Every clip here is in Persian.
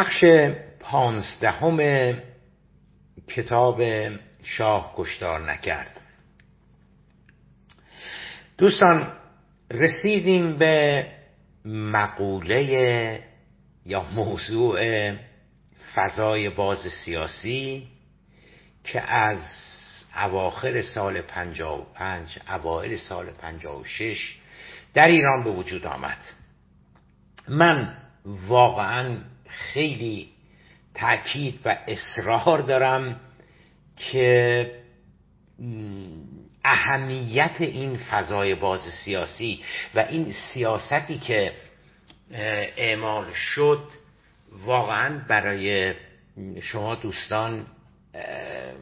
بخش 15 کتاب شاه کشتار نکرد. دوستان، رسیدیم به مقوله یا موضوع فضای باز سیاسی که از اواخر سال 55 اوایل سال 56 در ایران به وجود آمد. من واقعا خیلی تأکید و اصرار دارم که اهمیت این فضای باز سیاسی و این سیاستی که اعمال شد واقعا برای شما دوستان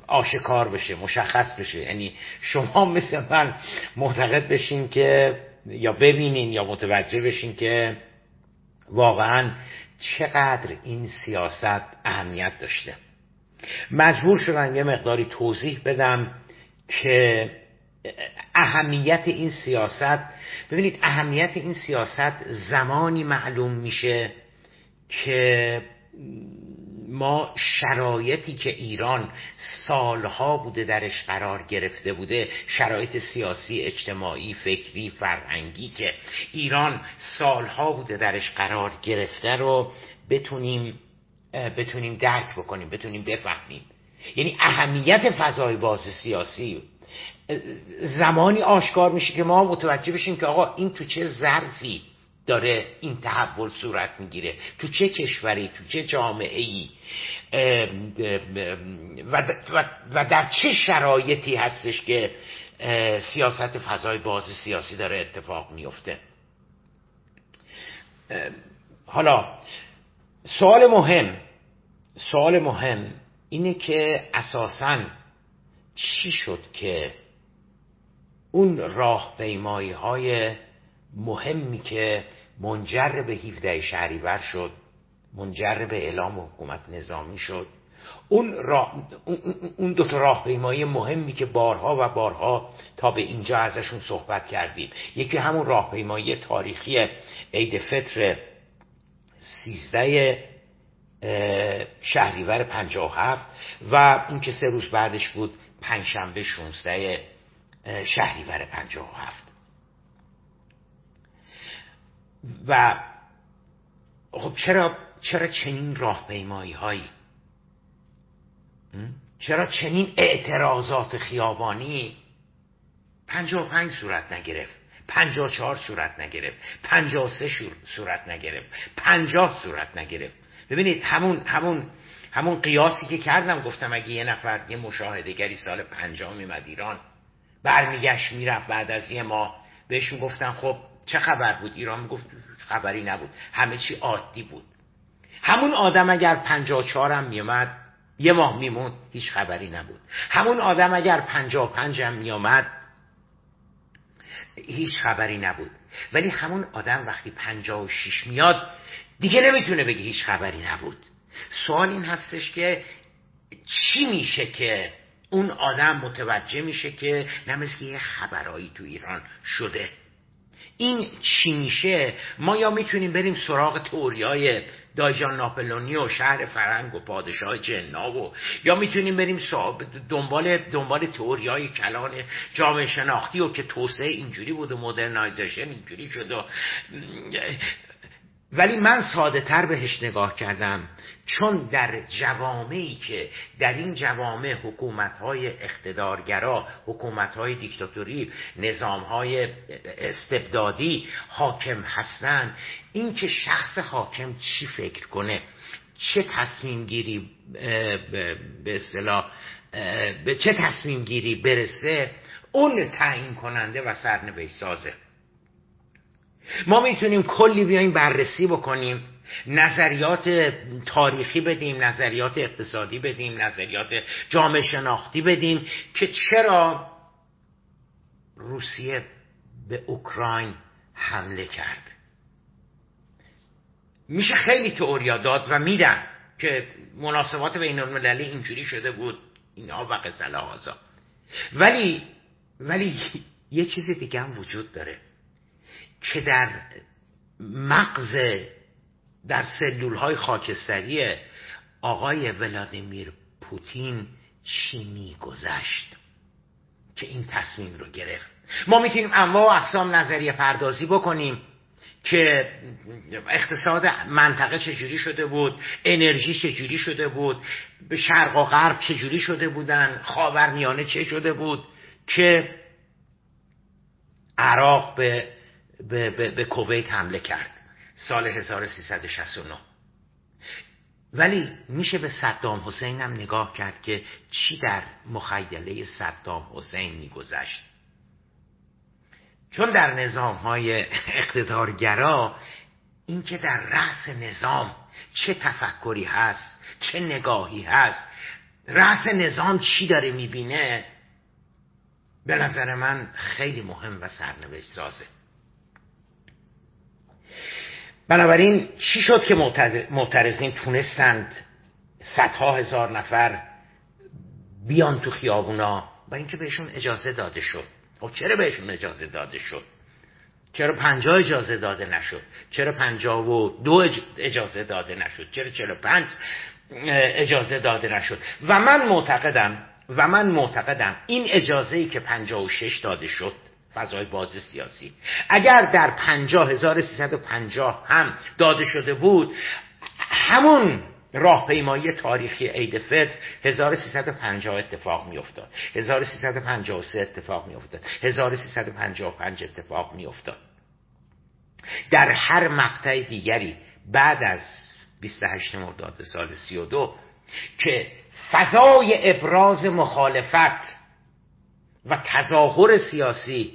آشکار بشه، مشخص بشه. یعنی شما مثل من معتقد بشین که یا ببینین یا متوجه بشین که واقعا چقدر این سیاست اهمیت داشته. مجبور شدم یه مقداری توضیح بدم که اهمیت این سیاست، ببینید اهمیت این سیاست زمانی معلوم میشه که ما شرایطی که ایران سالها بوده درش قرار گرفته بوده، شرایط سیاسی، اجتماعی، فکری، فرهنگی که ایران سالها بوده درش قرار گرفته رو بتونیم درک بکنیم، بتونیم بفهمیم. یعنی اهمیت فضای باز سیاسی زمانی آشکار میشه که ما متوجه بشیم که آقا این تو چه ظرفی داره این تحول صورت میگیره، تو چه کشوری، تو چه جامعه‌ای و در چه شرایطی هستش که سیاست فضای باز سیاسی داره اتفاق میفته. حالا سوال مهم اینه که اساساً چی شد که اون راهپیمایی‌های مهمی که منجر به 17 شهریور شد، منجر به اعلام حکومت نظامی شد، اون دو تا راهپیمایی مهمی که بارها تا به اینجا ازشون صحبت کردیم، یکی همون راهپیمایی تاریخی عید فطر 13 شهریور 57 و اون که 3 روز بعدش بود پنجشنبه 16 شهریور 57. و خب چرا چنین راهپیمایی هایی، چرا چنین اعتراضات خیابانی 55 صورت نگرفت، 54 صورت نگرفت، 53 صورت نگرفت، 50 صورت نگرفت؟ ببینید همون قیاسی که کردم، گفتم اگه یه نفر، یه مشاهدهگری سال 50 میمد ایران، برمیگشت میرفت بعد از یه ماه، بهش میگفتن خب چه خبر بود؟ ایران میگفت خبری نبود، همه چی عادی بود. همون آدم اگر 54 هم میومد یه ماه میموند، هیچ خبری نبود. همون آدم اگر 55 هم میومد هیچ خبری نبود. ولی همون آدم وقتی 56 میاد دیگه نمیتونه بگه هیچ خبری نبود. سوال این هستش که چی میشه که اون آدم متوجه میشه که نمیشه یه خبرایی تو ایران شده؟ این چی میشه؟ ما یا میتونیم بریم سراغ تئوریای دایجان ناپلونی و شهر فرنگ و پادشاه جنا، و یا میتونیم بریم دنبال تئوریای کلان جامعه شناختی و که توسعه اینجوری بود و مدرنایزیشن اینجوری شد و... ولی من ساده تر بهش نگاه کردم، چون در جوامعی که در این جوامع حکومت‌های اقتدارگرا، حکومت‌های دیکتاتوری، نظام‌های استبدادی حاکم هستند، این که شخص حاکم چی فکر کنه، چه تصمیم گیری برسه، اون تعیین کننده و سرنوشت سازه. ما میتونیم کلی بیاییم بررسی بکنیم، نظریات تاریخی بدیم، نظریات اقتصادی بدیم، نظریات جامعه شناختی بدیم که چرا روسیه به اوکراین حمله کرد. میشه خیلی تئوریا داد و میدن که مناسبات بین المللی اینجوری شده بود اینا و قصه هازا، ولی یه چیز دیگه هم وجود داره که در مغز در سلول‌های خاکستری آقای ولادیمیر پوتین چی می‌گذشت که این تصمیم رو گرفت. ما میتونیم انواع و اقسام نظریه پردازی بکنیم که اقتصاد منطقه چجوری شده بود، انرژی چجوری شده بود، شرق و غرب چجوری شده بودن، خاورمیانه چه شده بود که عراق به کویت حمله کرد سال 1369. ولی میشه به صدام حسین هم نگاه کرد که چی در مخیله صدام حسین میگذشت، چون در نظام‌های اقتدارگرا این که در رأس نظام چه تفکری هست، چه نگاهی هست، رأس نظام چی داره میبینه، به نظر من خیلی مهم و سرنوشت سازه. بنابراین چی شد که معترضین تونستند صدها هزار نفر بیان تو خیابونا و اینکه بهشون اجازه داده شد؟ خب چرا بهشون اجازه داده شد؟ چرا 50 اجازه داده نشد؟ چرا 52 اجازه داده نشد؟ چرا 45 اجازه داده نشد؟ و من معتقدم این اجازه‌ای که 56 داده شد، فضای باز سیاسی، اگر در 50350 هم داده شده بود، همون راهپیمایی تاریخی عید فطر 1350 اتفاق میافتاد، 1353 اتفاق میافتاد، 1355 اتفاق میافتاد. در هر مقطع دیگری بعد از 28 مرداد سال 32 که فضای ابراز مخالفت و تظاهر سیاسی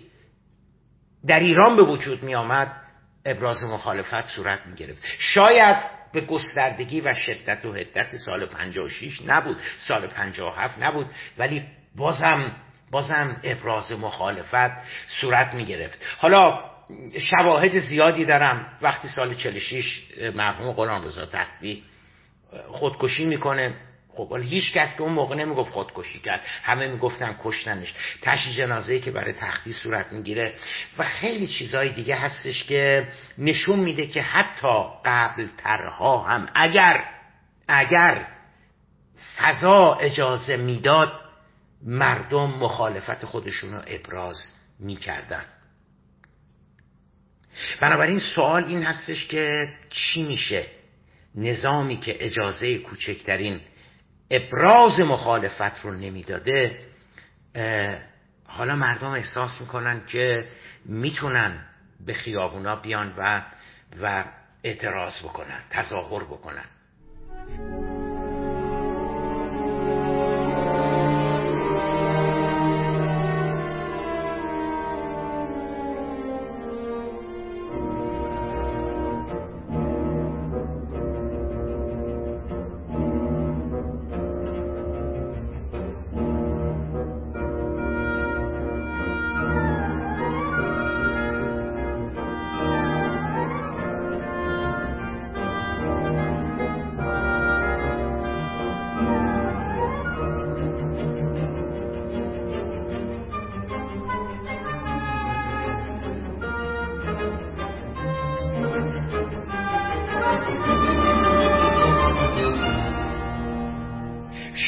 در ایران به وجود می آمد، ابراز مخالفت صورت می گرفت. شاید به گستردگی و شدت و حدت سال 56 نبود، سال 57 نبود، ولی بازم ابراز مخالفت صورت می گرفت. حالا شواهد زیادی دارم. وقتی سال 46 مرحوم غلامرضا تقوی خودکشی میکنه، خب ولی هیچ کس که اون موقع نمیگفت خودکشی کرد، همه میگفتن کشتنش. تشییع جنازه‌ای که برای تخلیه صورت میگیره و خیلی چیزهای دیگه هستش که نشون میده که حتی قبل ترها هم اگر فضا اجازه میداد، مردم مخالفت خودشون رو ابراز میکردن. بنابراین سوال این هستش که چی میشه نظامی که اجازه کوچکترین ابراز مخالفت رو نمیداده؟ حالا مردم احساس میکنن که میتونن به خیابونا بیان و اعتراض بکنن، تظاهر بکنن.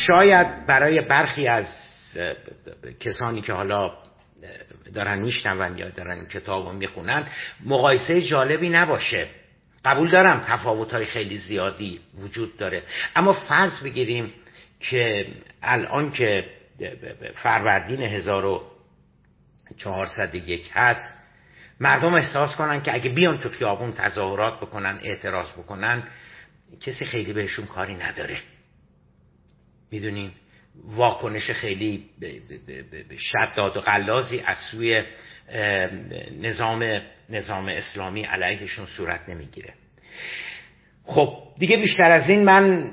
شاید برای برخی از کسانی که حالا دارن میشنون یا دارن کتابو میخونن مقایسه جالبی نباشه. قبول دارم تفاوت‌های خیلی زیادی وجود داره، اما فرض بگیریم که الان که فروردین 1401 هست، مردم احساس کنن که اگه بیان تو خیابون تظاهرات بکنن، اعتراض بکنن، کسی خیلی بهشون کاری نداره. میدونین واکنش خیلی شداد و غلازی از سوی نظام اسلامی علیهشون صورت نمیگیره. خب دیگه بیشتر از این من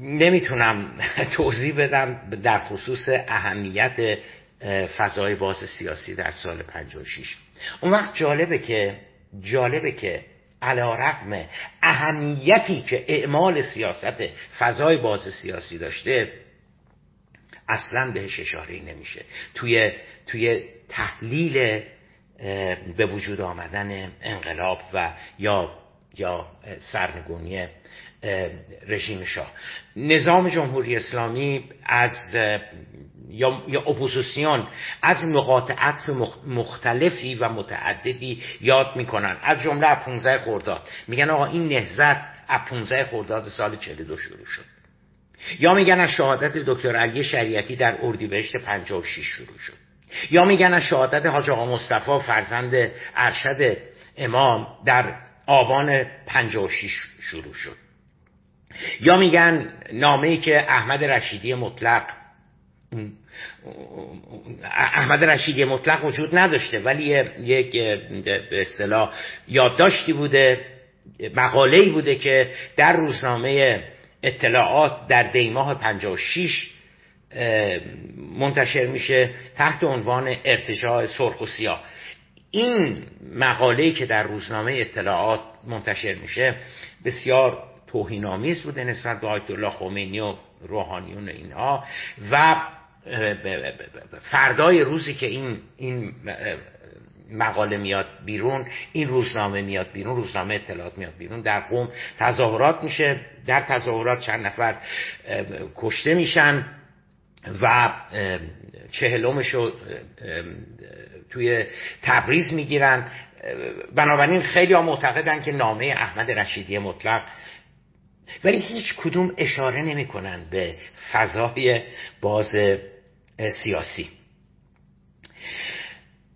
نمیتونم توضیح بدم در خصوص اهمیت فضای باز سیاسی در سال 56. اون وقت جالبه که علی‌رغم اهمیتی که اعمال سیاست فضای باز سیاسی داشته، اصلا بهش اشاره نمیشه توی تحلیل به وجود آمدن انقلاب و یا یا سرنگونی رژیم شاه. نظام جمهوری اسلامی از یا اپوزیسیون از نقاط عطف مختلفی و متعددی یاد میکنن، از جمله 15 خرداد میگن آقا این نهضت از 15 خرداد سال 42 شروع شد، یا میگن از شهادت دکتر علی شریعتی در اردیبهشت 56 شروع شد، یا میگن از شهادت حاج آقا مصطفی فرزند ارشد امام در آبان 56 شروع شد، یا میگن نامه‌ای که احمد رشیدی مطلق وجود نداشته ولی یک به اصطلاح یادداشتی بوده، مقاله‌ای بوده که در روزنامه اطلاعات در دیماه 56 منتشر میشه تحت عنوان ارتجاع سرخ و سیاه. این مقاله‌ای که در روزنامه اطلاعات منتشر میشه بسیار توهین‌آمیز بوده نسبت به آیت‌الله خمینی و روحانیون اینها، و فردای روزی که این مقاله میاد بیرون، این روزنامه میاد بیرون، روزنامه اطلاعات میاد بیرون، در قم تظاهرات میشه، در تظاهرات چند نفر کشته میشن و 40مشو توی تبریز میگیرن. بنابراین خیلی ها معتقدن که نامه احمد رشیدی مطلق، ولی هیچ کدوم اشاره نمی کنن به فضای باز سیاسی.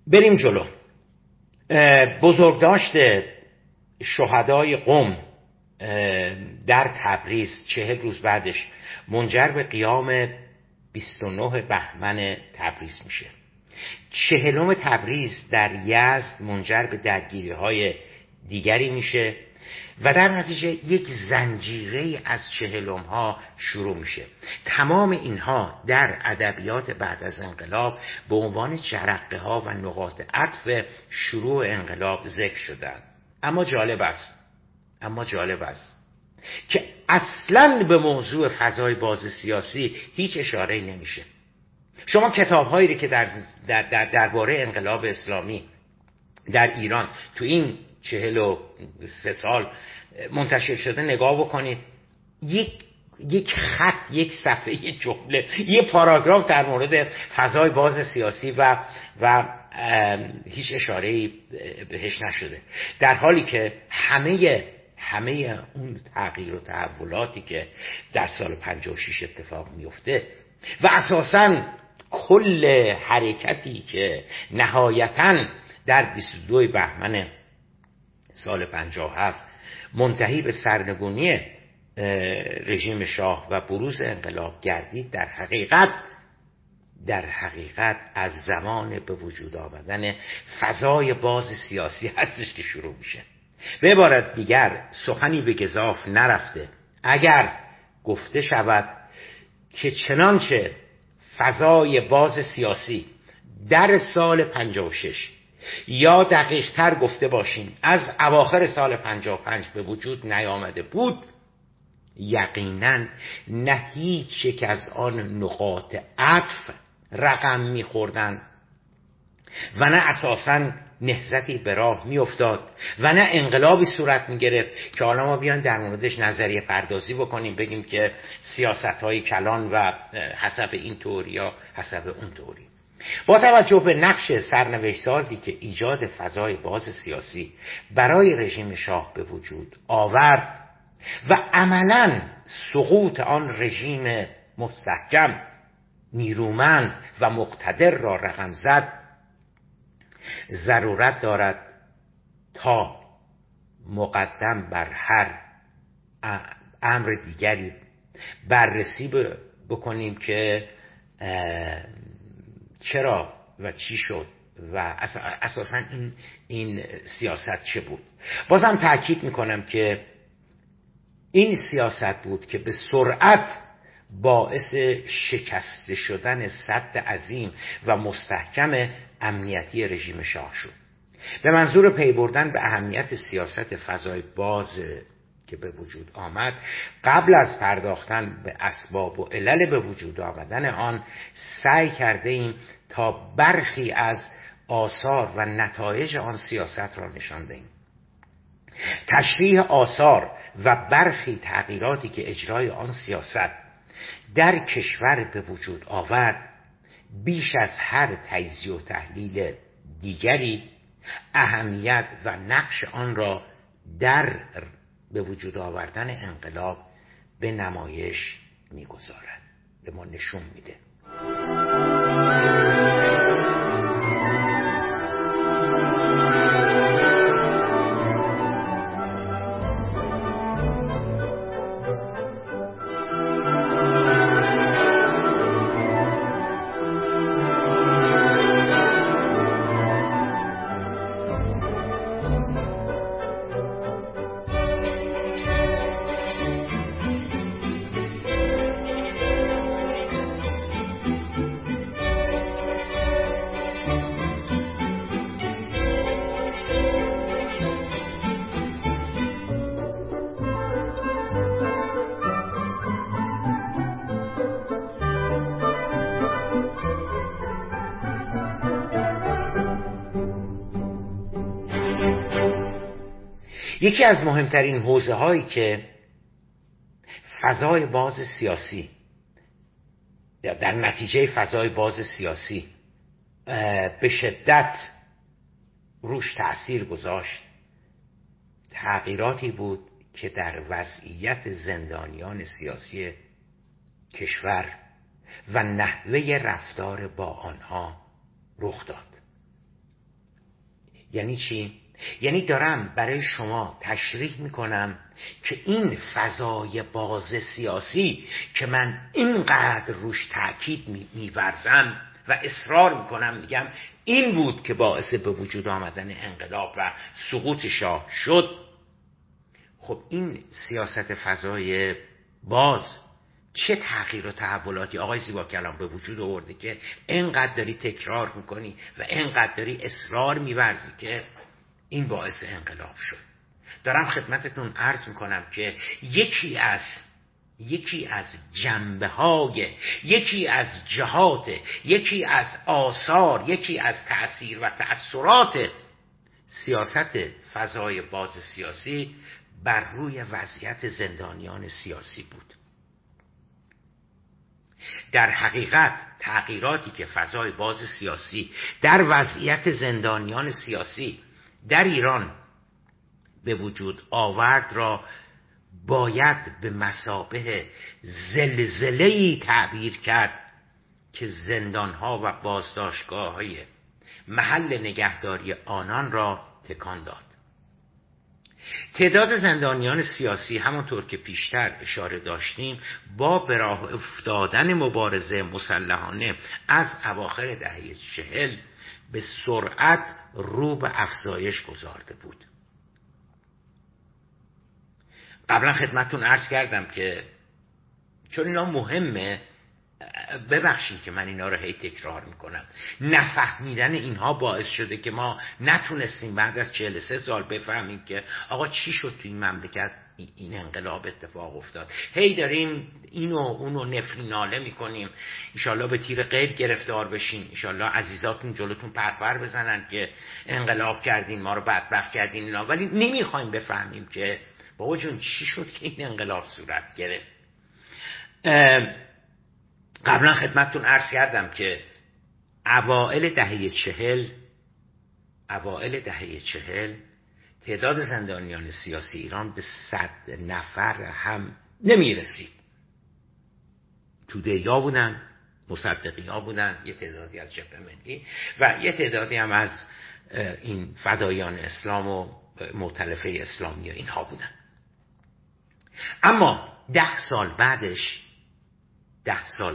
بریم جلو. بزرگداشت شهدای قم در تبریز 40 روز بعدش منجر به قیام 29 بهمن تبریز میشه. 40 تبریز در یزد منجر به درگیری‌های دیگری میشه و در نتیجه یک زنجیره از 40 شروع میشه. تمام اینها در ادبیات بعد از انقلاب به عنوان جرقه ها و نقاط عطف شروع انقلاب ذکر شدند. اما جالب است که اصلاً به موضوع فضای باز سیاسی هیچ اشاره‌ای نمیشه. شما کتاب‌هایی که درباره انقلاب اسلامی در ایران تو این 43 سال منتشر شده نگاه بکنید، یک خط، یک صفحه، یک جمله، یک پاراگراف در مورد فضای باز سیاسی و هیچ اشاره‌ای بهش نشده، در حالی که همه اون تغییر و تحولاتی که در سال 56 اتفاق میفته و اساساً کل حرکتی که نهایتاً در 22 بهمن سال 57 منتهی به سرنگونی رژیم شاه و بروز انقلاب گردید، در حقیقت از زمان به وجود آمدن فضای باز سیاسی هستش که شروع میشه. به عبارت دیگر سخنی به گزاف نرفته اگر گفته شود که چنانچه فضای باز سیاسی در سال 56 یا دقیق تر گفته باشیم از اواخر سال 55 به وجود نیامده بود، یقینا نه هیچ یک از آن نقاط عطف رقم می‌خوردند و نه اساساً نهضتی به راه میافتاد و نه انقلابی صورت میگرفت که حالا ما بیان در موردش نظریه پردازی بکنیم، بگیم که سیاست‌های کلان و حسب این تئوری ها حسب اون تئوری. با توجه به نقش سرنوشت‌سازی که ایجاد فضای باز سیاسی برای رژیم شاه به وجود آورد و عملاً سقوط آن رژیم مستحکم، نیرومند و مقتدر را رقم زد، ضرورت دارد تا مقدم بر هر امر دیگری بررسی بکنیم که چرا و چی شد و اساساً این سیاست چه بود. بازم تأکید میکنم که این سیاست بود که به سرعت باعث شکست شدن سد عظیم و مستحکم امنیتی رژیم شاه شد. به منظور پی بردن به اهمیت سیاست فضای باز که به وجود آمد، قبل از پرداختن به اسباب و علل به وجود آمدن آن، سعی کرده ایم تا برخی از آثار و نتایج آن سیاست را نشان دهیم. تشریح آثار و برخی تغییراتی که اجرای آن سیاست در کشور به وجود آورد بیش از هر تجزیه و تحلیل دیگری اهمیت و نقش آن را در به وجود آوردن انقلاب به نمایش می‌گذارد، به ما نشون میده. یکی از مهمترین حوزه هایی که فضای باز سیاسی در نتیجه فضای باز سیاسی به شدت روش تأثیر گذاشت تغییراتی بود که در وضعیت زندانیان سیاسی کشور و نحوه رفتار با آنها رخ داد. یعنی چی؟ یعنی دارم برای شما تشریح میکنم که این فضای باز سیاسی که من اینقدر روش تأکید می‌ورزم و اصرار میکنم میگم این بود که باعث به وجود آمدن انقلاب و سقوط شاه شد. خب این سیاست فضای باز چه تغییر و تحولاتی آقای زیباکلام به وجود آورده که اینقدر داری تکرار میکنی و اینقدر داری اصرار می‌ورزی که این باعث انقلاب شد؟ دارم خدمتتون عرض میکنم که یکی از جنبه‌های، یکی از جهات، یکی از آثار، یکی از تأثیر و تأثیرات سیاست فضای باز سیاسی بر روی وضعیت زندانیان سیاسی بود. در حقیقت تغییراتی که فضای باز سیاسی در وضعیت زندانیان سیاسی در ایران به وجود آورد را باید به مثابه زلزله‌ای تعبیر کرد که زندانها و بازداشتگاه‌های محل نگهداری آنان را تکان داد. تعداد زندانیان سیاسی همانطور که پیشتر اشاره داشتیم با به راه افتادن مبارزه مسلحانه از اواخر دهه 40 به سرعت رو به افزایش گذارده بود. قبلا خدمتتون عرض کردم که چون اینا مهمه، ببخشید که من اینا رو هی تکرار میکنم، نفهمیدن اینها باعث شده که ما نتونستیم بعد از 43 سال بفهمیم که آقا چی شد توی این مملکت این انقلاب اتفاق افتاد. هی داریم اینو اونو نفرین ناله میکنیم انشالله به تیر غیب گرفتار بشین، انشالله عزیزاتون جلوتون پرپر بزنن که انقلاب کردین ما رو بدبخت کردین اینا، ولی نمیخوایم بفهمیم که بابا جون چی شد که این انقلاب صورت گرفت. قبلا خدمتتون عرض کردم که اوائل دهه چهل تعداد زندانیان سیاسی ایران به 100 نفر هم نمیرسید. توده ها بودن، مصدقی ها بودن، یه تعدادی از جبهه ملی و یه تعدادی هم از این فدایان اسلام و مؤتلفه اسلامی و اینها بودن. اما 10 سال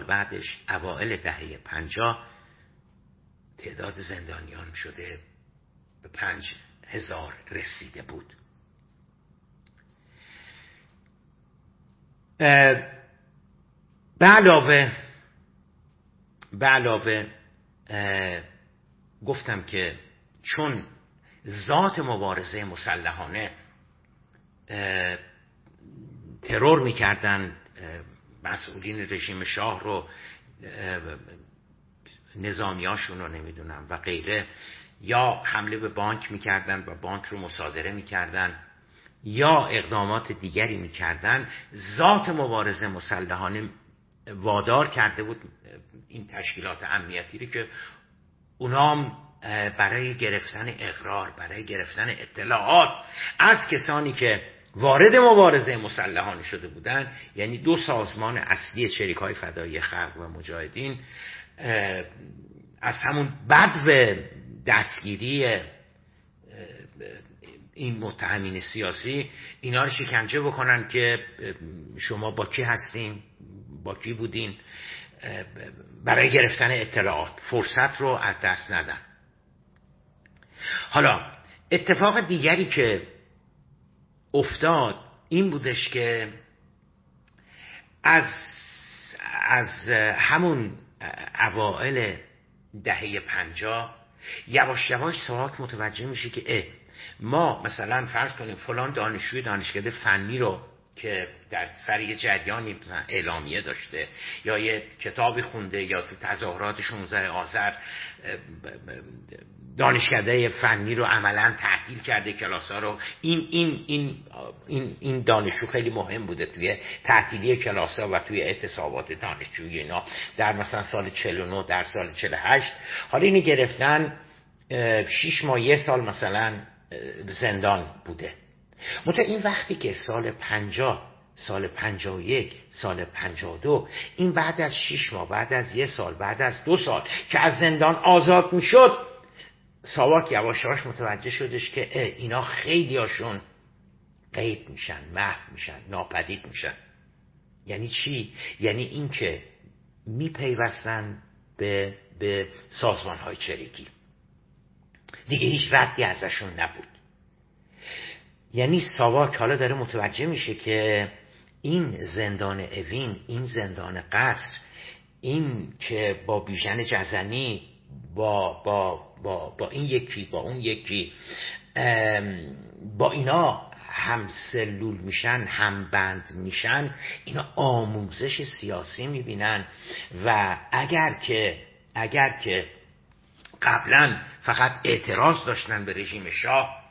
بعدش اوائل دهه 50 تعداد زندانیان شده به 5,000 رسیده بود. به علاوه گفتم که چون ذات مبارزه مسلحانه ترور می‌کردند، مسئولین رژیم شاه رو، نظامیاشون رو نمیدونم و غیره، یا حمله به بانک میکردن و بانک رو مصادره میکردن یا اقدامات دیگری می‌کردند، ذات مبارزه مسلحانه وادار کرده بود این تشکیلات امنیتی رو که اونام برای گرفتن اقرار، برای گرفتن اطلاعات از کسانی که وارد مبارزه مسلحانه شده بودند، یعنی دو سازمان اصلی چریک‌های فدایی خلق و مجاهدین، از همون بدو دستگیری این متهمین سیاسی اینا رو شکنجه بکنن که شما با کی هستین، با کی بودین، برای گرفتن اطلاعات فرصت رو از دست ندن. حالا اتفاق دیگری که افتاد این بودش که از همون اوائل دهه 50 یواش یواش ساواک متوجه میشه که ما مثلا فرض کنیم فلان دانشجوی دانشکده فنی رو که در سر یه جریانی اعلامیه داشته یا یه کتابی خونده یا تو تظاهرات 16 آذر دانشکده فنی رو عملا تعطیل کرده، کلاس‌ها رو، این دانشجو خیلی مهم بوده توی تعطیلی کلاس‌ها و توی اعتصابات دانشجویی اینا در مثلا سال 49 در سال 48. حالا اینو گرفتن 6 ماه یه سال مثلا زندان بوده. منتها این وقتی که سال 50 سال 51 سال 52 این بعد از 6 ماه، بعد از یه سال، بعد از 2 سال که از زندان آزاد میشد، ساواک یواش یواش متوجه شدش که اینا خیلی هاشون غیب میشن، محو میشن، ناپدید میشن. یعنی چی؟ یعنی این که میپیوستن به سازمان های چریکی، دیگه هیچ ردی ازشون نبود. یعنی ساواک حالا داره متوجه میشه که این زندان اوین، این زندان قصر، این که با بیژن جزنی، با این یکی، با اون یکی، با اینا هم سلول میشن، هم بند میشن، اینا آموزش سیاسی میبینن و اگر که قبلا فقط اعتراض داشتن به رژیم شاه،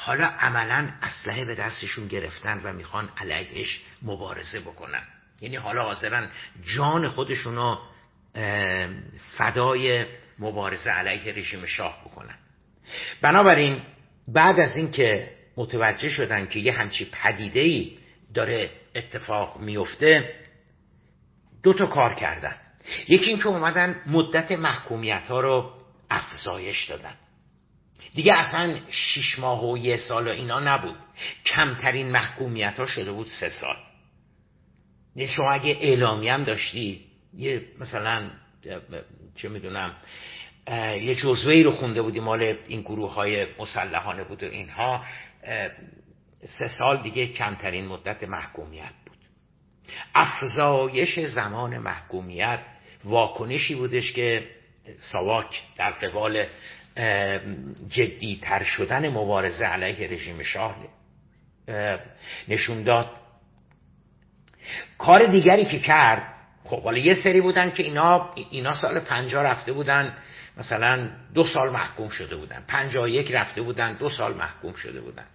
حالا عملا اسلحه به دستشون گرفتن و میخوان علیهش مبارزه بکنن. یعنی حالا حاضرن جان خودشونو فدای مبارزه علیه رژیم شاه بکنن. بنابراین بعد از اینکه متوجه شدن که یه همچی پدیده‌ای داره اتفاق میفته، 2 تا کار کردن. یکی اینکه اومدن مدت محکومیت‌ها رو افزایش دادن. دیگه اصلا 6 ماه و یه سال و اینا نبود، کمترین محکومیت‌ها شده بود 3 سال. یعنی شما اگه اعلامیه هم داشتی، یه مثلا چه میدونم یه جزوه‌ای رو خونده بودی مال این گروه‌های مسلحانه بود و اینها، 3 سال دیگه کمترین مدت محکومیت بود. افزایش زمان محکومیت واکنشی بودش که ساواک در قبال جدی تر شدن مبارزه علیه رژیم شاه نشون داد. کار دیگری که کرد، خب حالا یه سری بودن که اینا سال 50 رفته بودن مثلا 2 سال محکوم شده بودن، 51 رفته بودن 2 سال محکوم شده بودن.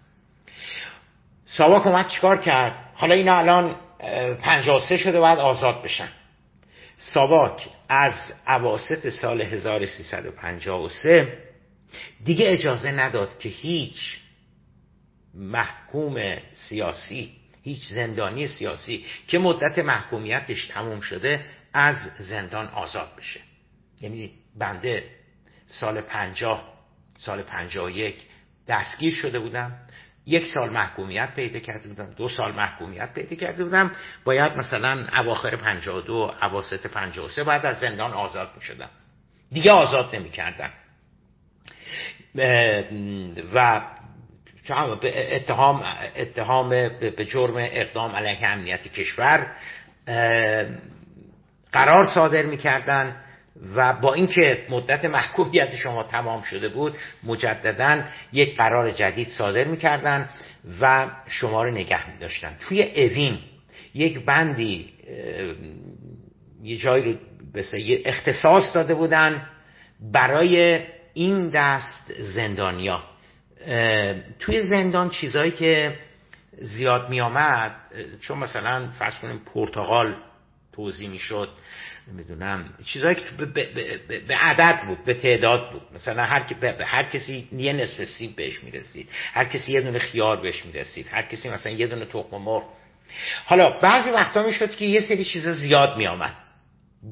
ساواک اومد چیکار کرد؟ حالا اینا الان 53 شده باید آزاد بشن. ساواک از اواسط سال 1353 دیگه اجازه نداد که هیچ محکوم سیاسی، هیچ زندانی سیاسی که مدت محکومیتش تموم شده از زندان آزاد بشه. یعنی بنده سال 50 سال 51 دستگیر شده بودم، 1 سال محکومیت پیدا کرده بودم، 2 سال محکومیت پیدا کرده بودم، باید مثلا اواخر 52 اواسط 53 بعد از زندان آزاد می شدم، دیگه آزاد نمی کردن و اتهام به جرم اقدام علیه امنیت کشور قرار صادر می کردن و با اینکه مدت محکومیت شما تمام شده بود، مجدداً یک قرار جدید صادر می‌کردن و شما رو نگه می‌داشتن. توی اوین یک بندی یه جایی رو به اختصاص داده بودن برای این دست زندانیا. توی زندان چیزایی که زیاد می آمد، چون مثلا فرض کنیم پرتغال توزیع می شد، نمیدونم چیزایی که به عدد بود، به تعداد بود، مثلا هر کسی یه نصف سیب بهش می رسید، هر کسی یه دونه خیار بهش می رسید، هر کسی مثلا یه دونه تخم مرغ. حالا بعضی وقتا می شد که یه سری چیزا زیاد می آمد،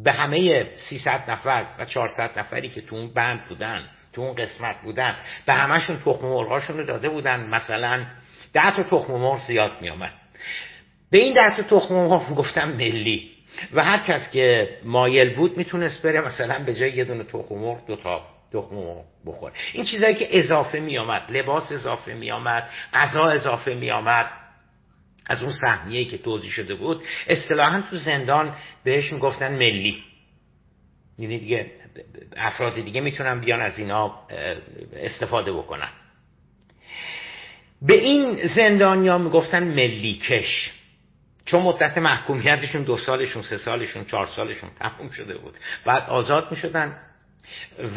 به همه 300 نفر و 400 نفری که تو اون بند بودن، تو اون قسمت بودن، به همشون تخم مرغاشون رو داده بودن، مثلا 10 تا تخم مرغ زیاد می آمد. به این 10 تا تخم مرغ گفتم ملی، و هر کس که مایل بود میتونست بره مثلا به جای یه دونه تخم مرغ 2 تا تخم مرغ بخوره. این چیزایی که اضافه می آمد، لباس اضافه می آمد، غذا اضافه می آمد از اون سهمیه‌ای که توزیع شده بود، اصطلاحاً تو زندان بهش میگفتن ملی. یعنی دیگه افراد دیگه میتونن بیان از اینا استفاده بکنن. به این زندانیا میگفتن ملی کش، چون مدت محکومیتشون 2 سالشون، 3 سالشون، 4 سالشون تموم شده بود، بعد آزاد میشدن.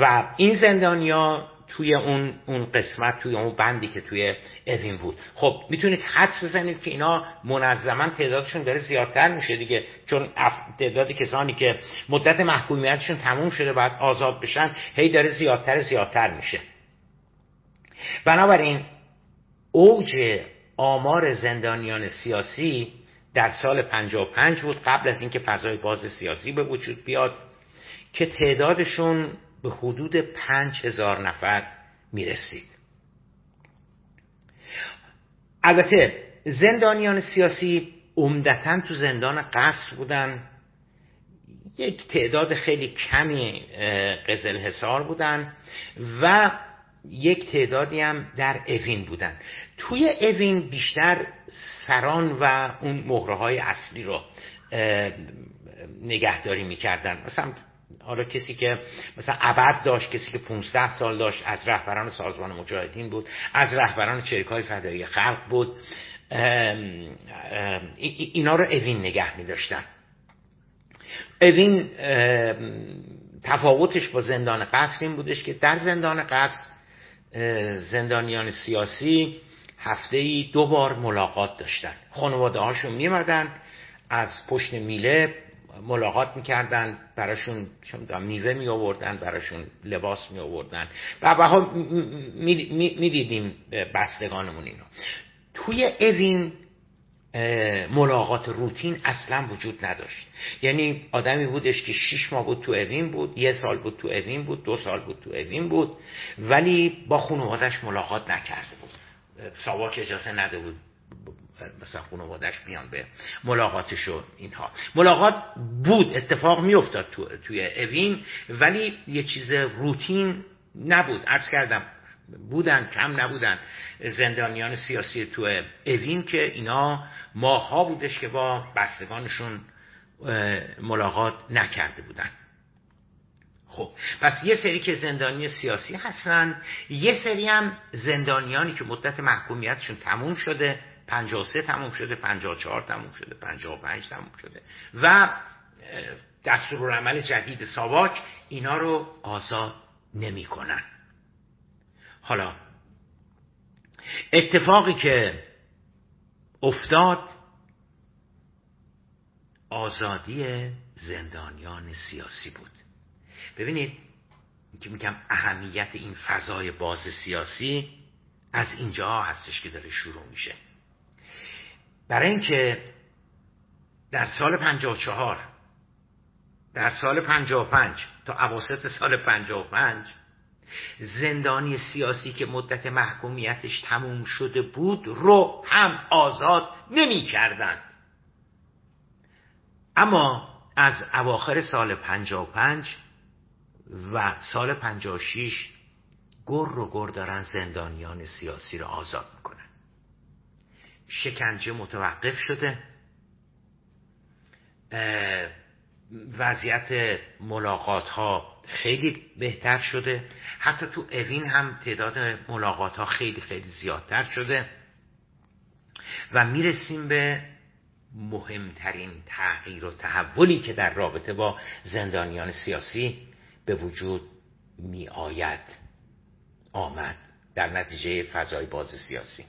و این زندانیا توی اون قسمت، توی اون بندی که توی اوین بود، خب میتونید حدس بزنید که اینا منظما تعدادشون داره زیادتر میشه دیگه، چون تعداد کسانی که مدت محکومیتشون تموم شده بعد آزاد بشن هی داره زیادتر میشه. بنابراین اوج آمار زندانیان سیاسی در سال 55 بود، قبل از اینکه فضای باز سیاسی به وجود بیاد، که تعدادشون به حدود 5000 نفر میرسید. البته زندانیان سیاسی عمدتاً تو زندان قصر بودن، یک تعداد خیلی کمی قزل حصار بودن و یک تعدادی هم در اوین بودن. توی اوین بیشتر سران و اون مهره‌های اصلی رو نگهداری میکردن، مثلا حالا کسی که مثلا ابد داشت، کسی که 15 سال داشت، از رهبران سازمان مجاهدین بود، از رهبران چریک‌های فدایی خلق بود، اینا رو اوین نگه می‌داشتن. اوین تفاوتش با زندان قصر این بودش که در زندان قصر زندانیان سیاسی هفته‌ای 2 بار ملاقات داشتن، خانواده هاشون می‌آمدن از پشت میله ملاقات میکردن، براشون میوه میآوردن، براشون لباس میآوردن و بعدا میدیدیم بستگانمون اینو. توی اوین ملاقات روتین اصلا وجود نداشت، یعنی آدمی بودش که 6 ماه بود تو اوین بود، 1 سال بود تو اوین بود، 2 سال بود تو اوین بود، ولی با خانواده‌اش ملاقات نکرده بود، ساواک اجازه نده بود مثلا خانواده‌اش بیان به ملاقاتش و اینها. ملاقات بود، اتفاق میافتاد توی اوین، ولی یه چیز روتین نبود. عرض کردم بودن، کم نبودن زندانیان سیاسی توی اوین که اینا ماها بودش که با بستگانشون ملاقات نکرده بودن. خب پس یه سری که زندانی سیاسی هستن، یه سری هم زندانیانی که مدت محکومیتشون تموم شده، 53 تموم شده، 54 تموم شده، 55 تموم شده و دستورالعمل جدید ساواک اینا رو آزاد نمی کنن. حالا اتفاقی که افتاد، آزادی زندانیان سیاسی بود. ببینید که میگم اهمیت این فضای باز سیاسی از اینجا هستش که داره شروع میشه. برای اینکه در سال 54، در سال 55 تا اواسط سال 55 زندانی سیاسی که مدت محکومیتش تموم شده بود رو هم آزاد نمی کردن. اما از اواخر سال 55 و سال 56 گر دارن زندانیان سیاسی رو آزاد میکنن. شکنجه متوقف شده، وضعیت ملاقات ها خیلی بهتر شده، حتی تو اوین هم تعداد ملاقات ها خیلی زیادتر شده و میرسیم به مهمترین تغییر و تحولی که در رابطه با زندانیان سیاسی به وجود می آید آمد در نتیجه فضای باز سیاسی.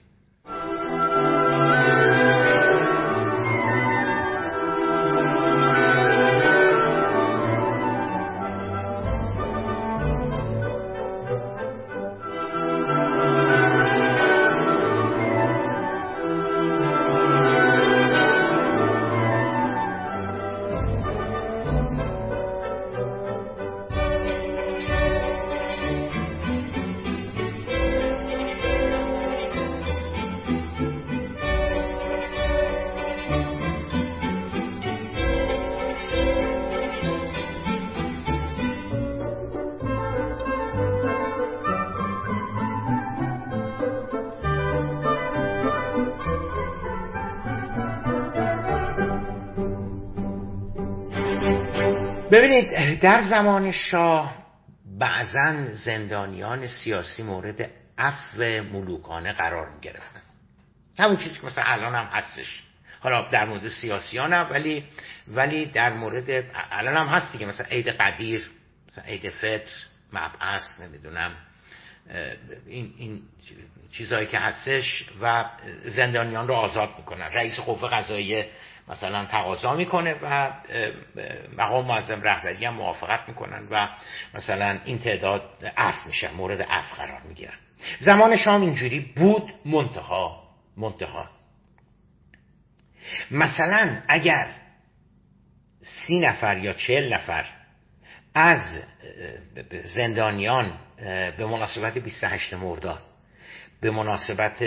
ببینید در زمان شاه بعضن زندانیان سیاسی مورد عفو ملوکانه قرار می گرفتن، همون چیزی که مثلا الان هم هستش، حالا در مورد سیاسیان هم، ولی در مورد الان هم هستی که مثلا عید قدیر، مثلا عید فطر، مبعث، نمیدونم این چیزایی که هستش و زندانیان رو آزاد میکنن، رئیس قوه قضاییه مثلا تقاضا میکنه و مقام معظم رهبری هم موافقت میکنن و مثلا این تعداد عفو میشن، مورد عفو قرار میگیرن. زمان شام اینجوری بود، منتها مثلا اگر 30 نفر یا 40 نفر از زندانیان به مناسبت 28 مرداد به مناسبت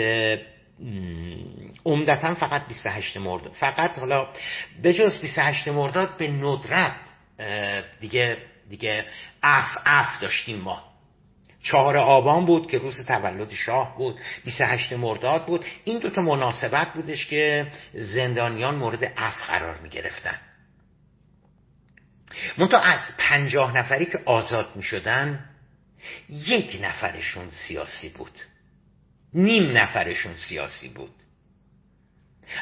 عمدتاً فقط 28 مرداد، فقط حالا به جز 28 مرداد به ندرت دیگه عفو داشتیم ما. 4 آبان بود که روز تولد شاه بود، 28 مرداد بود، این دوتا مناسبت بودش که زندانیان مورد عفو قرار می گرفتن. منتها از 50 نفری که آزاد می شدن 1 نفرشون سیاسی بود، نیم نفرشون سیاسی بود.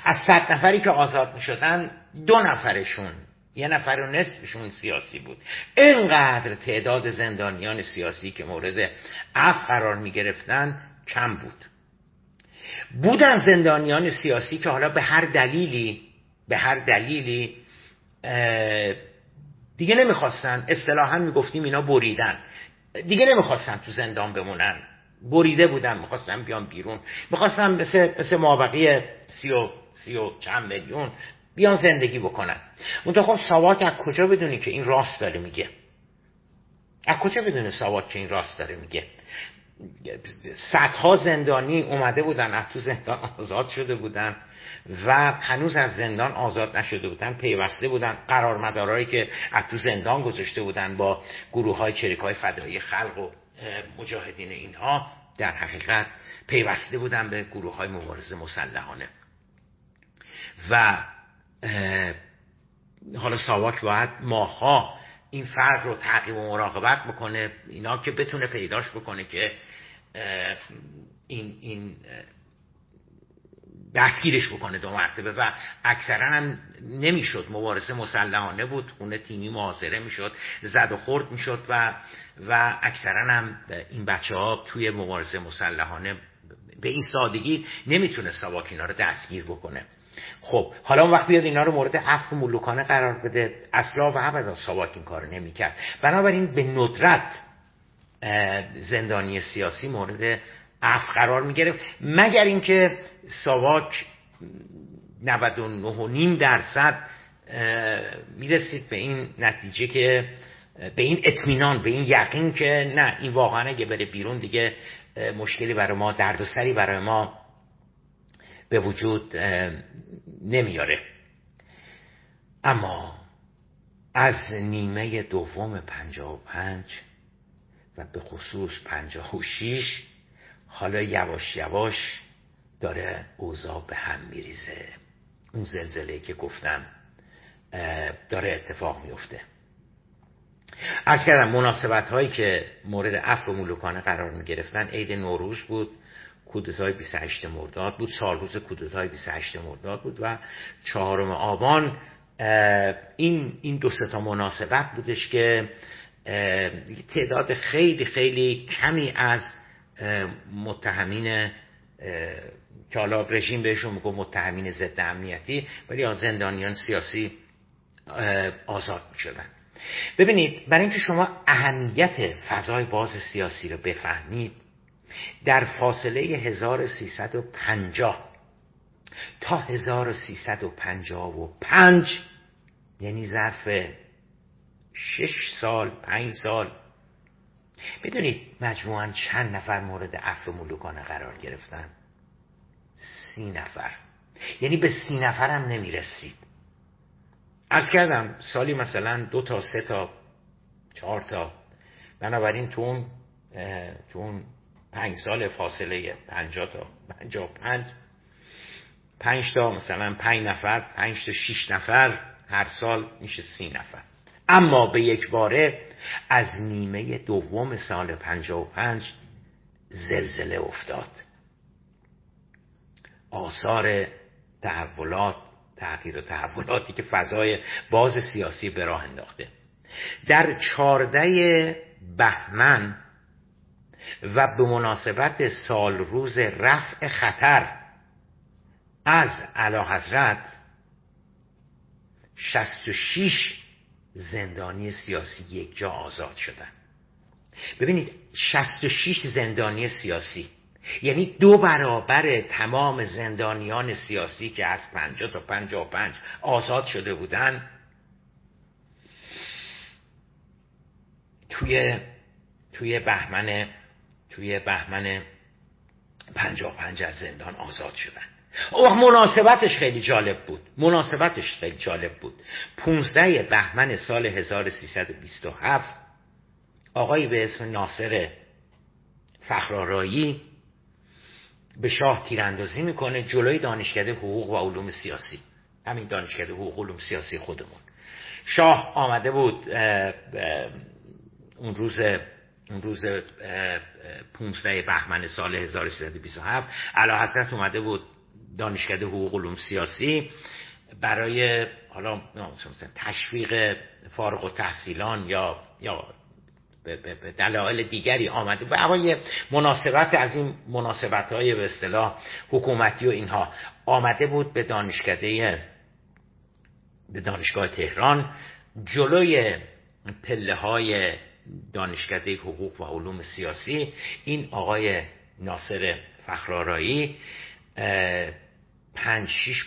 از 100 نفری که آزاد می شدن 2 نفرشون، 1.5 نفرشون سیاسی بود. اینقدر تعداد زندانیان سیاسی که مورد عفو قرار می گرفتن کم بود. بودن زندانیان سیاسی که حالا به هر دلیلی دیگه نمیخواستن، اصطلاحاً میگفتیم اینا بریدن، دیگه نمیخواستن تو زندان بمونن، بریده بودن، میخواستن بیان بیرون، میخواستن مثل مابقی 30 و چند میلیون بیان زندگی بکنن. منتها خب ساواک از کجا بدونی که این راست داره میگه؟ از کجا بدونه ساواک که این راست داره میگه؟ صدها زندانی اومده بودن، از تو زندان آزاد شده بودن و هنوز از زندان آزاد نشده بودن، پیوسته بودن، قرارمدارهایی که از تو زندان گذاشته بودن با گروه‌های چریک‌های فدایی خلق و مجاهدین اینها در حقیقت پیوسته بودن به گروه‌های مبارزه مسلحانه. و حالا ساواک باید ماها این فرد رو تعقیب و مراقبت بکنه، اینا که بتونه پیداش بکنه که این دستگیرش بکنه 2 مرتبه. و اکثرا هم نمیشد، مبارزه مسلحانه بود، خونه تیمی محاصره میشد، زد و خورد میشد و اکثرا هم این بچه‌ها توی مبارزه مسلحانه به این سادگی نمیتونه ساواک اینا رو دستگیر بکنه. خب حالا اون وقت بیاد اینا رو مورد عفو ملوکانه قرار بده، اصلا و ابدا ساواک این کارو نمیکرد. بنابراین به ندرت زندانی سیاسی مورد عفو قرار میگرفت، مگر اینکه ساواک 99.5% میرسید به این نتیجه، که به این اطمینان، به این یقین که نه، این واقعا اگه بره بیرون دیگه مشکلی برای ما، دردسری برای ما به وجود نمیاره. اما از نیمه دوم 55 و به خصوص 56 حالا یواش یواش داره اوضاع به هم میریزه. اون زلزله‌ای که گفتم داره اتفاق میفته. عرض کردم مناسبت هایی که مورد عفو ملوکانه قرار میگرفتن عید نوروز بود، کودتای 28 مرداد بود، سالروز کودتای 28 مرداد بود و 4 آبان. این 2-3 تا مناسبت بودش که تعداد خیلی خیلی کمی از متهمین که حالا رژیم بهشون میگه متهمین ضد امنیتی، ولی از زندانیان سیاسی آزاد میشدن. ببینید، برای اینکه شما اهمیت فضای باز سیاسی رو بفهمید، در فاصله 1350 تا 1355 یعنی ظرف 6 سال، 5 سال، میدونید مجموعاً چند نفر مورد عفو ملوکانه قرار گرفتن؟ 30 نفر. یعنی به 30 نفر هم نمیرسید. عرض کردم سالی مثلا 2 تا 3 تا 4 تا. بنابراین تو اون 5 سال فاصله 50 تا 55 5 تا مثلا 5 نفر، 5 تا 6 نفر هر سال میشه 30 نفر. اما به یک باره از نیمه دوم سال 55 زلزله افتاد. آثار تغییراتی که فضای باز سیاسی به راه انداخته. در 14 بهمن و به مناسبت سال روز رفع خطر از اعلیحضرت 66 زندانی سیاسی یک جا آزاد شدن. ببینید 66 زندانی سیاسی یعنی 2 برابر تمام زندانیان سیاسی که از 50 تا 55 آزاد شده بودن توی بهمن 55 از زندان آزاد شدن. مناسبتش خیلی جالب بود. 15 بهمن سال 1327 آقایی به اسم ناصر فخرآرایی به شاه تیراندازی میکنه جلوی دانشکده حقوق و علوم سیاسی، همین دانشکده حقوق و علوم سیاسی خودمون. شاه آمده بود اون روز 15 بهمن سال 1327 اعلیحضرت اومده بود دانشکده حقوق علوم سیاسی برای حالا تشویق فارغ التحصیلان یا به دلایل دیگری آمده به هوای مناسبت از این مناسبت‌های به اصطلاح حکومتی و اینها آمده بود به دانشگاه تهران جلوی پله‌های دانشکده حقوق و علوم سیاسی. این آقای ناصر فخرآرایی 5-6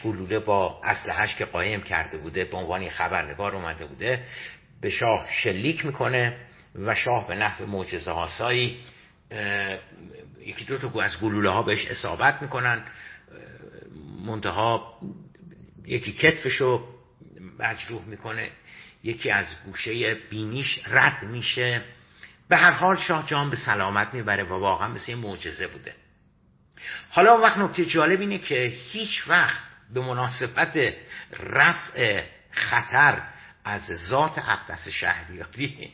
گلوله با اسلحه‌اش که قایم کرده بوده به عنوان خبرنگار اومده بوده به شاه شلیک میکنه و شاه به نحو معجزه آسایی 1-2 تا از گلوله ها بهش اصابت میکنن، منتها یکی کتفشو مجروح میکنه، یکی از گوشه بینیش رد میشه. به هر حال شاه جان به سلامت میبره و واقعا مثل معجزه بوده. حالا وقت نکته جالب اینه که هیچ وقت به مناسبت رفع خطر از ذات اقدس شهریاری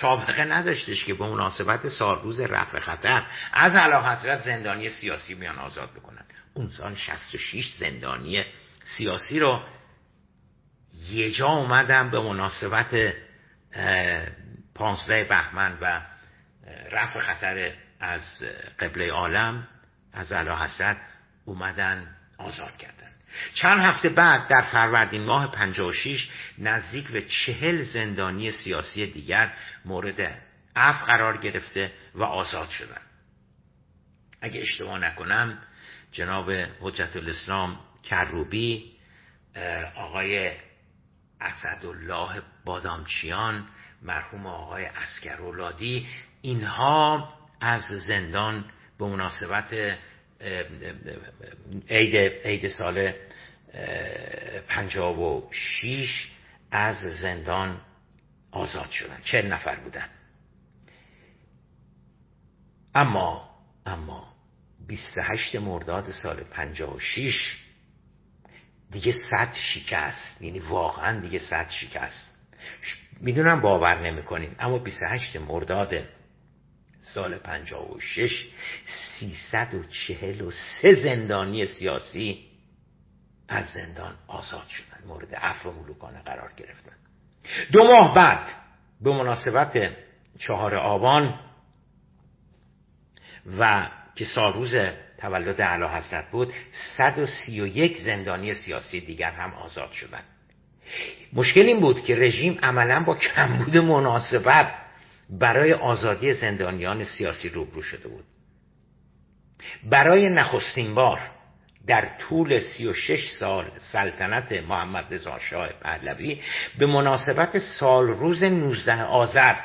سابقه نداشتش که به مناسبت سال روز رفع خطر از اعلیحضرت زندانی سیاسی بیان آزاد بکنن. اون سال 66 زندانی سیاسی رو یه جا اومدم به مناسبت 15 بهمن و رفع خطر از قبله عالم از اعلیحضرت اومدن آزاد کردن. چند هفته بعد در فروردین ماه 56 نزدیک به 40 زندانی سیاسی دیگر مورد عفو قرار گرفته و آزاد شدن. اگه اشتباه نکنم جناب حجت الاسلام کروبی، آقای اسدالله بادامچیان، مرحوم آقای عسکرولادی، اینها از زندان به مناسبت عید سال 56 از زندان آزاد شدن. 40 نفر بودن. اما 28 مرداد سال 56 دیگه 100 شکست، یعنی واقعا دیگه 100 شکست. میدونم باور نمیکنید اما 28 مرداد سال 56 343 زندانی سیاسی از زندان آزاد شدند، مورد عفو ملوکانه قرار گرفتند. 2 ماه بعد به مناسبت 4 آبان و که سالروز تولد اعلیحضرت بود 131 زندانی سیاسی دیگر هم آزاد شدند. مشکل این بود که رژیم عملا با کمبود مناسبت برای آزادی زندانیان سیاسی روبرو شده بود. برای نخستین بار در طول 36 سال سلطنت محمدرضا شاه پهلوی به مناسبت سال روز 19 آذر،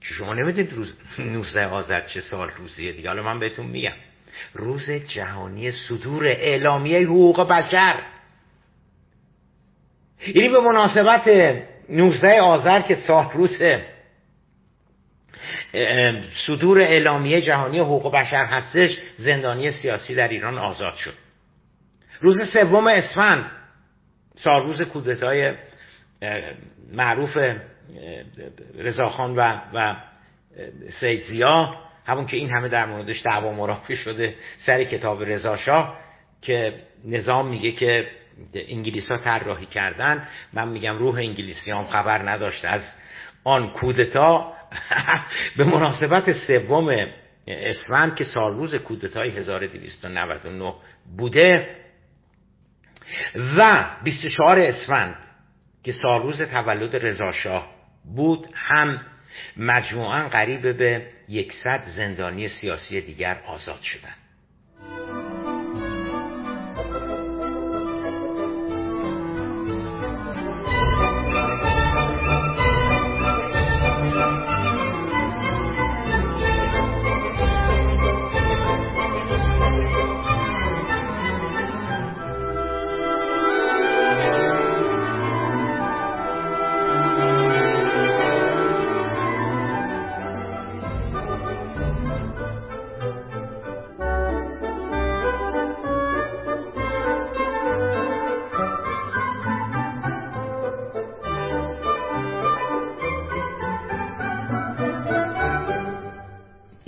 شما نمیدونید روز 19 آذر چه سال روزیه دیگه، حالا من بهتون میگم، روز جهانی صدور اعلامیه حقوق بشر، یعنی به مناسبت 19 آذر که سالروز صدور اعلامیه جهانی حقوق بشر هستش زندانی سیاسی در ایران آزاد شد. روز 3 اسفند سالروز کودتای معروف رضاخان و سید ضیا، همون که این همه در موردش دعوا مرافعه شده سر کتاب رضا شاه که نظام میگه که انگلیس ها طراحی کردن، من میگم روح انگلیسی هم خبر نداشت از آن کودتا. به مناسبت 3 اسفند که سالروز کودتای 1299 بوده و 24 اسفند که سالروز تولد رضا شاه بود، هم مجموعاً قریب به 100 زندانی سیاسی دیگر آزاد شدند.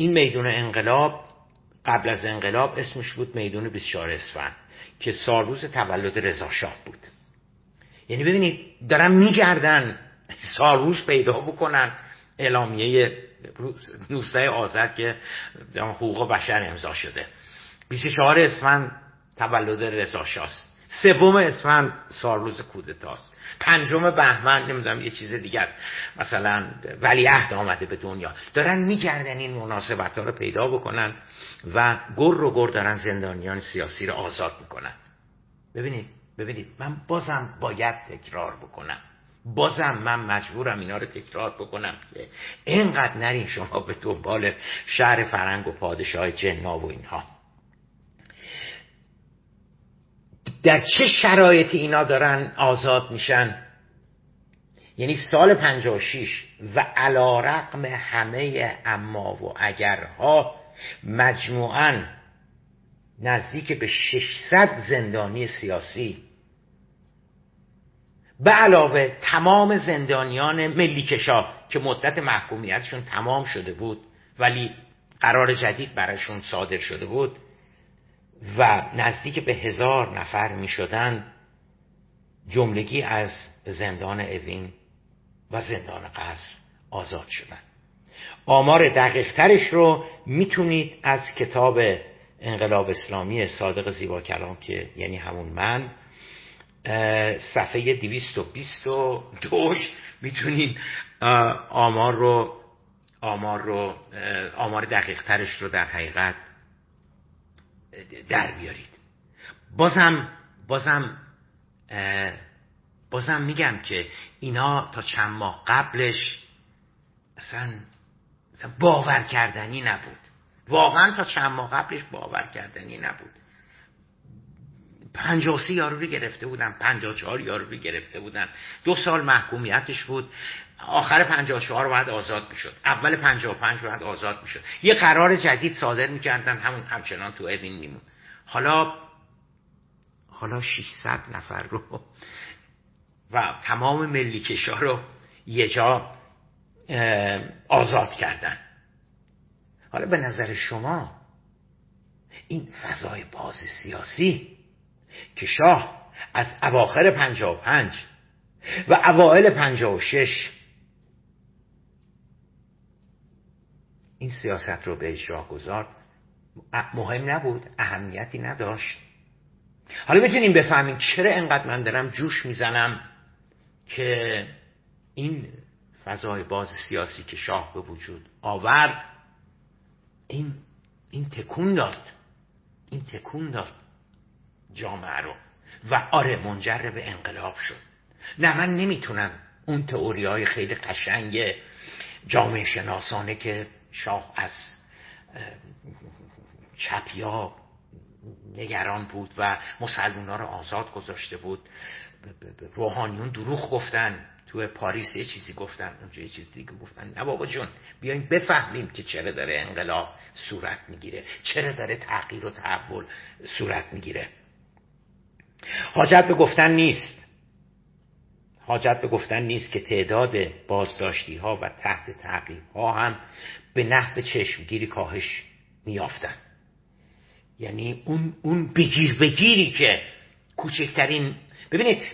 میدون انقلاب قبل از انقلاب اسمش بود میدون 24 اسفند که سالروز تولد رضا شاه بود. یعنی ببینید دارن میگردن سالروز پیدا بکنن اعلامیه 19 آذر که حقوق بشر امضا شده. 24 اسفند تولد رضا شاه است، 3 اسفند سالروز کودتاست، 5 بهمن نمیدونم یه چیز دیگه است، مثلا ولیعهد آمده به دنیا. دارن میگردن این مناسبت‌ها رو پیدا بکنن و گر رو گر دارن زندانیان سیاسی رو آزاد میکنن. ببینید من بازم باید تکرار بکنم، بازم من مجبورم اینا رو تکرار بکنم که اینقدر نرین شما به دنبال شهر فرنگ و پادشاه جنا و اینها. در چه شرایطی اینا دارن آزاد میشن؟ یعنی سال 56 و علی رغم همه اما و اگرها مجموعاً نزدیک به 600 زندانی سیاسی به علاوه تمام زندانیان ملیکشا که مدت محکومیتشون تمام شده بود ولی قرار جدید براشون صادر شده بود و نزدیک به 1000 نفر می شدن، جملگی از زندان اوین و زندان قصر آزاد شدن. آمار دقیق ترش رو میتونید از کتاب انقلاب اسلامی صادق زیباکلام که یعنی همون من، صفحه 222 میتونید آمار دقیق ترش رو در حقیقت در بیارید. بازم میگم که اینا تا چند ماه قبلش اصلا باور کردنی نبود، واقعا تا چند ماه قبلش باور کردنی نبود. 53 یارو رو گرفته بودن، 54 یارو رو گرفته بودن، 2 سال محکومیتش بود، آخر 54 باید آزاد میشد، اول 55 باید آزاد میشد، یه قرار جدید صادر میکردن، همچنان تو اوین میمون. حالا 600 نفر رو و تمام ملیکشا رو یه جا آزاد کردن. حالا به نظر شما این فضای باز سیاسی که شاه از اواخر 55 و اوائل 56 این سیاست رو به اجرا گذارد مهم نبود، اهمیتی نداشت؟ حالا میتونیم بفهمیم چرا انقدر من دارم جوش میزنم که این فضای باز سیاسی که شاه به وجود آورد این تکون داد جامعه رو و آره منجر به انقلاب شد. نه، من نمیتونم اون تئوری‌های خیلی قشنگ جامعه شناسانه که شاه از چپیا نگران بود و مسلمان‌ها رو آزاد گذاشته بود، روحانیون دروغ گفتن، تو پاریس یه چیزی گفتن، اونجا یه چیز دیگه گفتن. نه بابا جون، بیاین بفهمیم که چرا داره انقلاب صورت میگیره، چرا داره تغییر و تحول صورت میگیره. حاجت به گفتن نیست حاجت به گفتن نیست که تعداد بازداشتی ها و تحت تعقیب ها هم به نحو چشمگیری کاهش میافتند. یعنی اون بگیری که کوچکترین،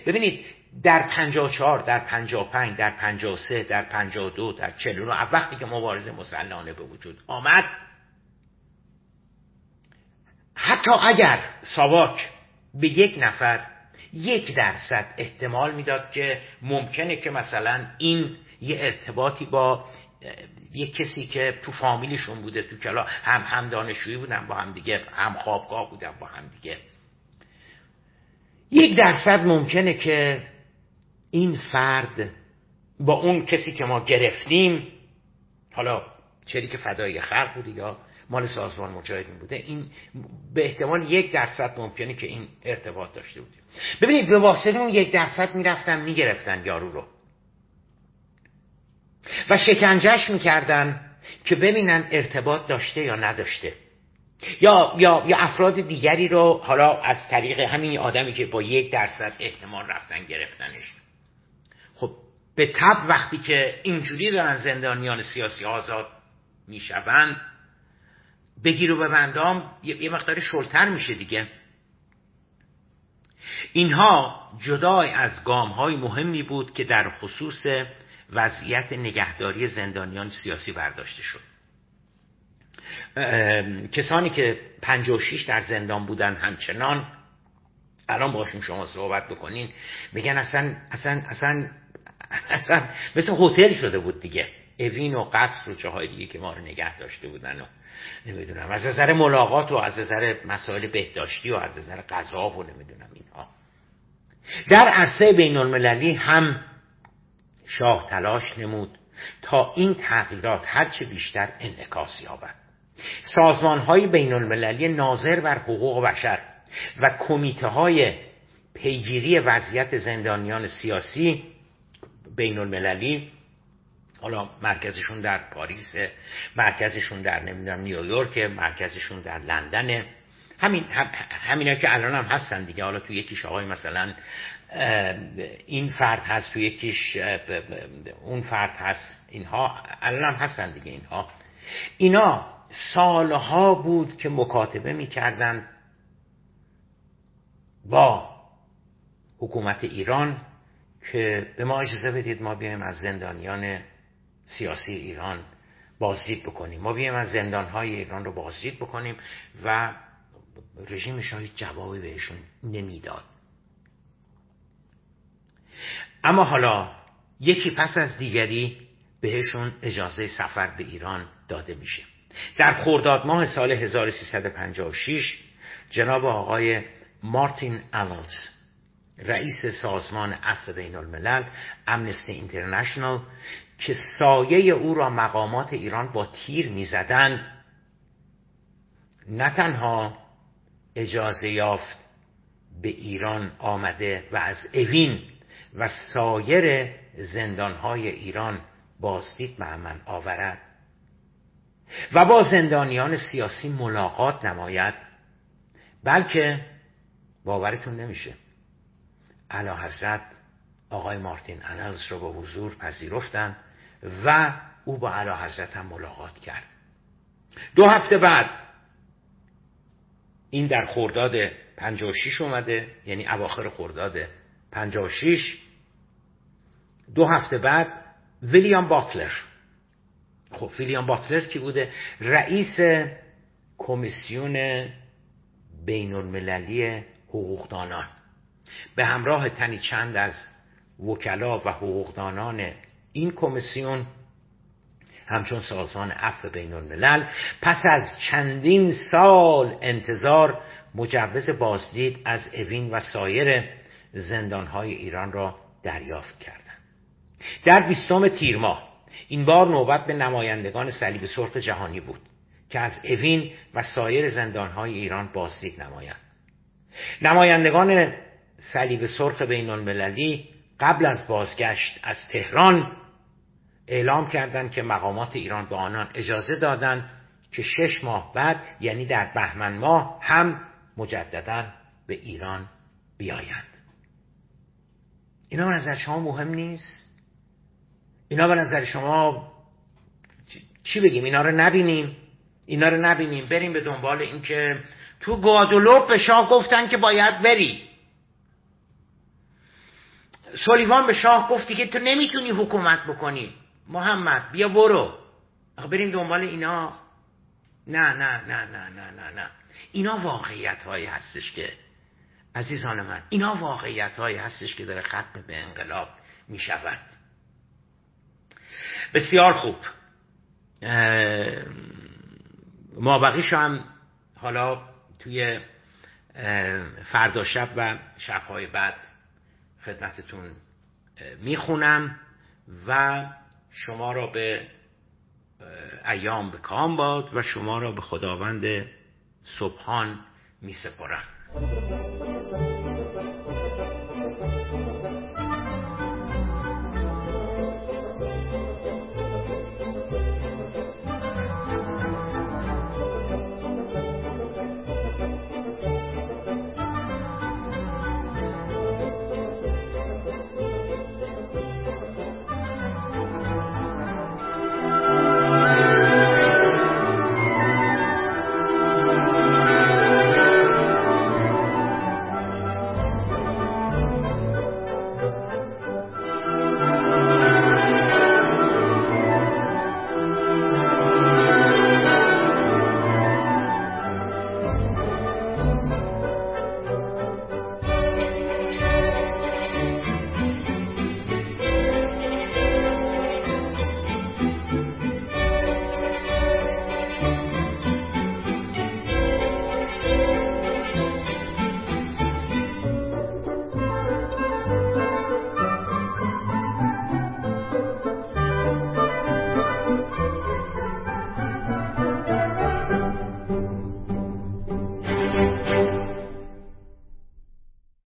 ببینید در 54 در 55 در 53 در 52 در 49 وقتی که مبارزه مسلحانه به وجود آمد، حتی اگر ساواک به یک نفر 1% احتمال میداد که ممکنه که مثلا این یه ارتباطی با یک کسی که تو فامیلیشون بوده، تو کلا هم دانشجویی بودن با هم دیگه، هم خوابگاه بودن با هم دیگه، 1% ممکنه که این فرد با اون کسی که ما گرفتیم، حالا شریک فدای خلق بوده یا مال سازمان مجاهدین بوده، این به احتمال 1% ممکنه که این ارتباط داشته بودیم. ببینید به واسطه اون 1% میرفتن میگرفتن یارو رو و شکنجهش میکردن که ببینن ارتباط داشته یا نداشته، یا افراد دیگری رو حالا از طریق همین آدمی که با 1% احتمال رفتن گرفتنش. خب به طب وقتی که اینجوری دارن زندانیان سیاسی آزاد میشون، بگیر و ببندام یه مقدار شلتر میشه دیگه. اینها جدای از گام‌های مهمی بود که در خصوص وضعیت نگهداری زندانیان سیاسی برداشته شد. کسانی که 56 در زندان بودن همچنان الان باشون شما صحبت بکنین میگن اصلا مثل هتل شده بود دیگه، اوین و قصر و جاهای دیگه که ما رو نگه داشته بودن و نمیدونم از نظر ملاقات و از نظر مسائل بهداشتی و از نظر غذا و نمیدونم اینها. در عرصه بین المللی هم شاه تلاش نمود تا این تغییرات هرچه بیشتر انعکاس یابد. سازمان‌های بین‌المللی ناظر بر حقوق بشر و کمیته‌های پیگیری وضعیت زندانیان سیاسی بین‌المللی، حالا مرکزشون در پاریس، مرکزشون در نمیدونم نیویورک، مرکزشون در لندن، همینا که الان هم هستن دیگه. حالا تو یکیش آقای مثلا این فرد هست، تو یکیش اون فرد هست، اینها الان هم هستن دیگه. اینا سالها بود که مکاتبه میکردن با حکومت ایران که به ما اجازه بدید ما بیایم از زندانیان سیاسی ایران بازدید بکنیم، ما بیایم از زندانهای ایران رو بازدید بکنیم، و رژیم شاه جوابی بهشون نمیداد. اما حالا یکی پس از دیگری بهشون اجازه سفر به ایران داده میشه. در خرداد ماه سال 1356 جناب آقای مارتین انالز، رئیس سازمان عفو بین الملل امنستی اینترنشنال که سایه او را مقامات ایران با تیر میزدند، نه تنها اجازه یافت به ایران آمده و از اوین و سایر زندانهای ایران بازدید به عمل آورد و با زندانیان سیاسی ملاقات نماید، بلکه باورتون نمیشه اعلیحضرت آقای مارتین انالز رو با حضور پذیرفتند و او با اعلیحضرت هم ملاقات کرد. 2 هفته بعد، این در خرداد 56 اومده، یعنی اواخر خرداد 56، 2 هفته بعد ویلیام باتلر، خب ویلیام باتلر کی بوده؟ رئیس کمیسیون بین المللی حقوقدانان، به همراه تنی چند از وکلا و حقوقدانان این کمیسیون همچون سازمان عفو بین الملل، پس از چندین سال انتظار مجوز بازدید از اوین و سایر زندانهای ایران را دریافت کردند. در 20 تیر ماه، این بار نوبت به نمایندگان صلیب سرخ جهانی بود که از اوین و سایر زندانهای ایران بازدید نمایند. نمایندگان صلیب سرخ بین المللی قبل از بازگشت از تهران اعلام کردند که مقامات ایران به آنان اجازه دادند که 6 ماه بعد، یعنی در بهمن ماه، هم مجددا به ایران بیایند. اینا به نظر شما مهم نیست؟ اینا به نظر شما چی بگیم؟ اینا رو نبینیم بریم به دنبال این که تو گوادلوپ به شاه گفتن که باید بری، سولیوان به شاه گفتی که تو نمیتونی حکومت بکنی، محمد بیا برو. آخه بریم دنبال اینا؟ نه نه نه نه نه نه نه. اینا واقعیت هایی هستش که عزیزان من، اینا واقعیت هایی هستش که داره ختم به انقلاب می شود. بسیار خوب، ما بقیش هم حالا توی فردا شب و شبهای بعد خدمتتون میخونم و شما را به ایام به کام باد و شما را به خداوند سبحان میسپارم.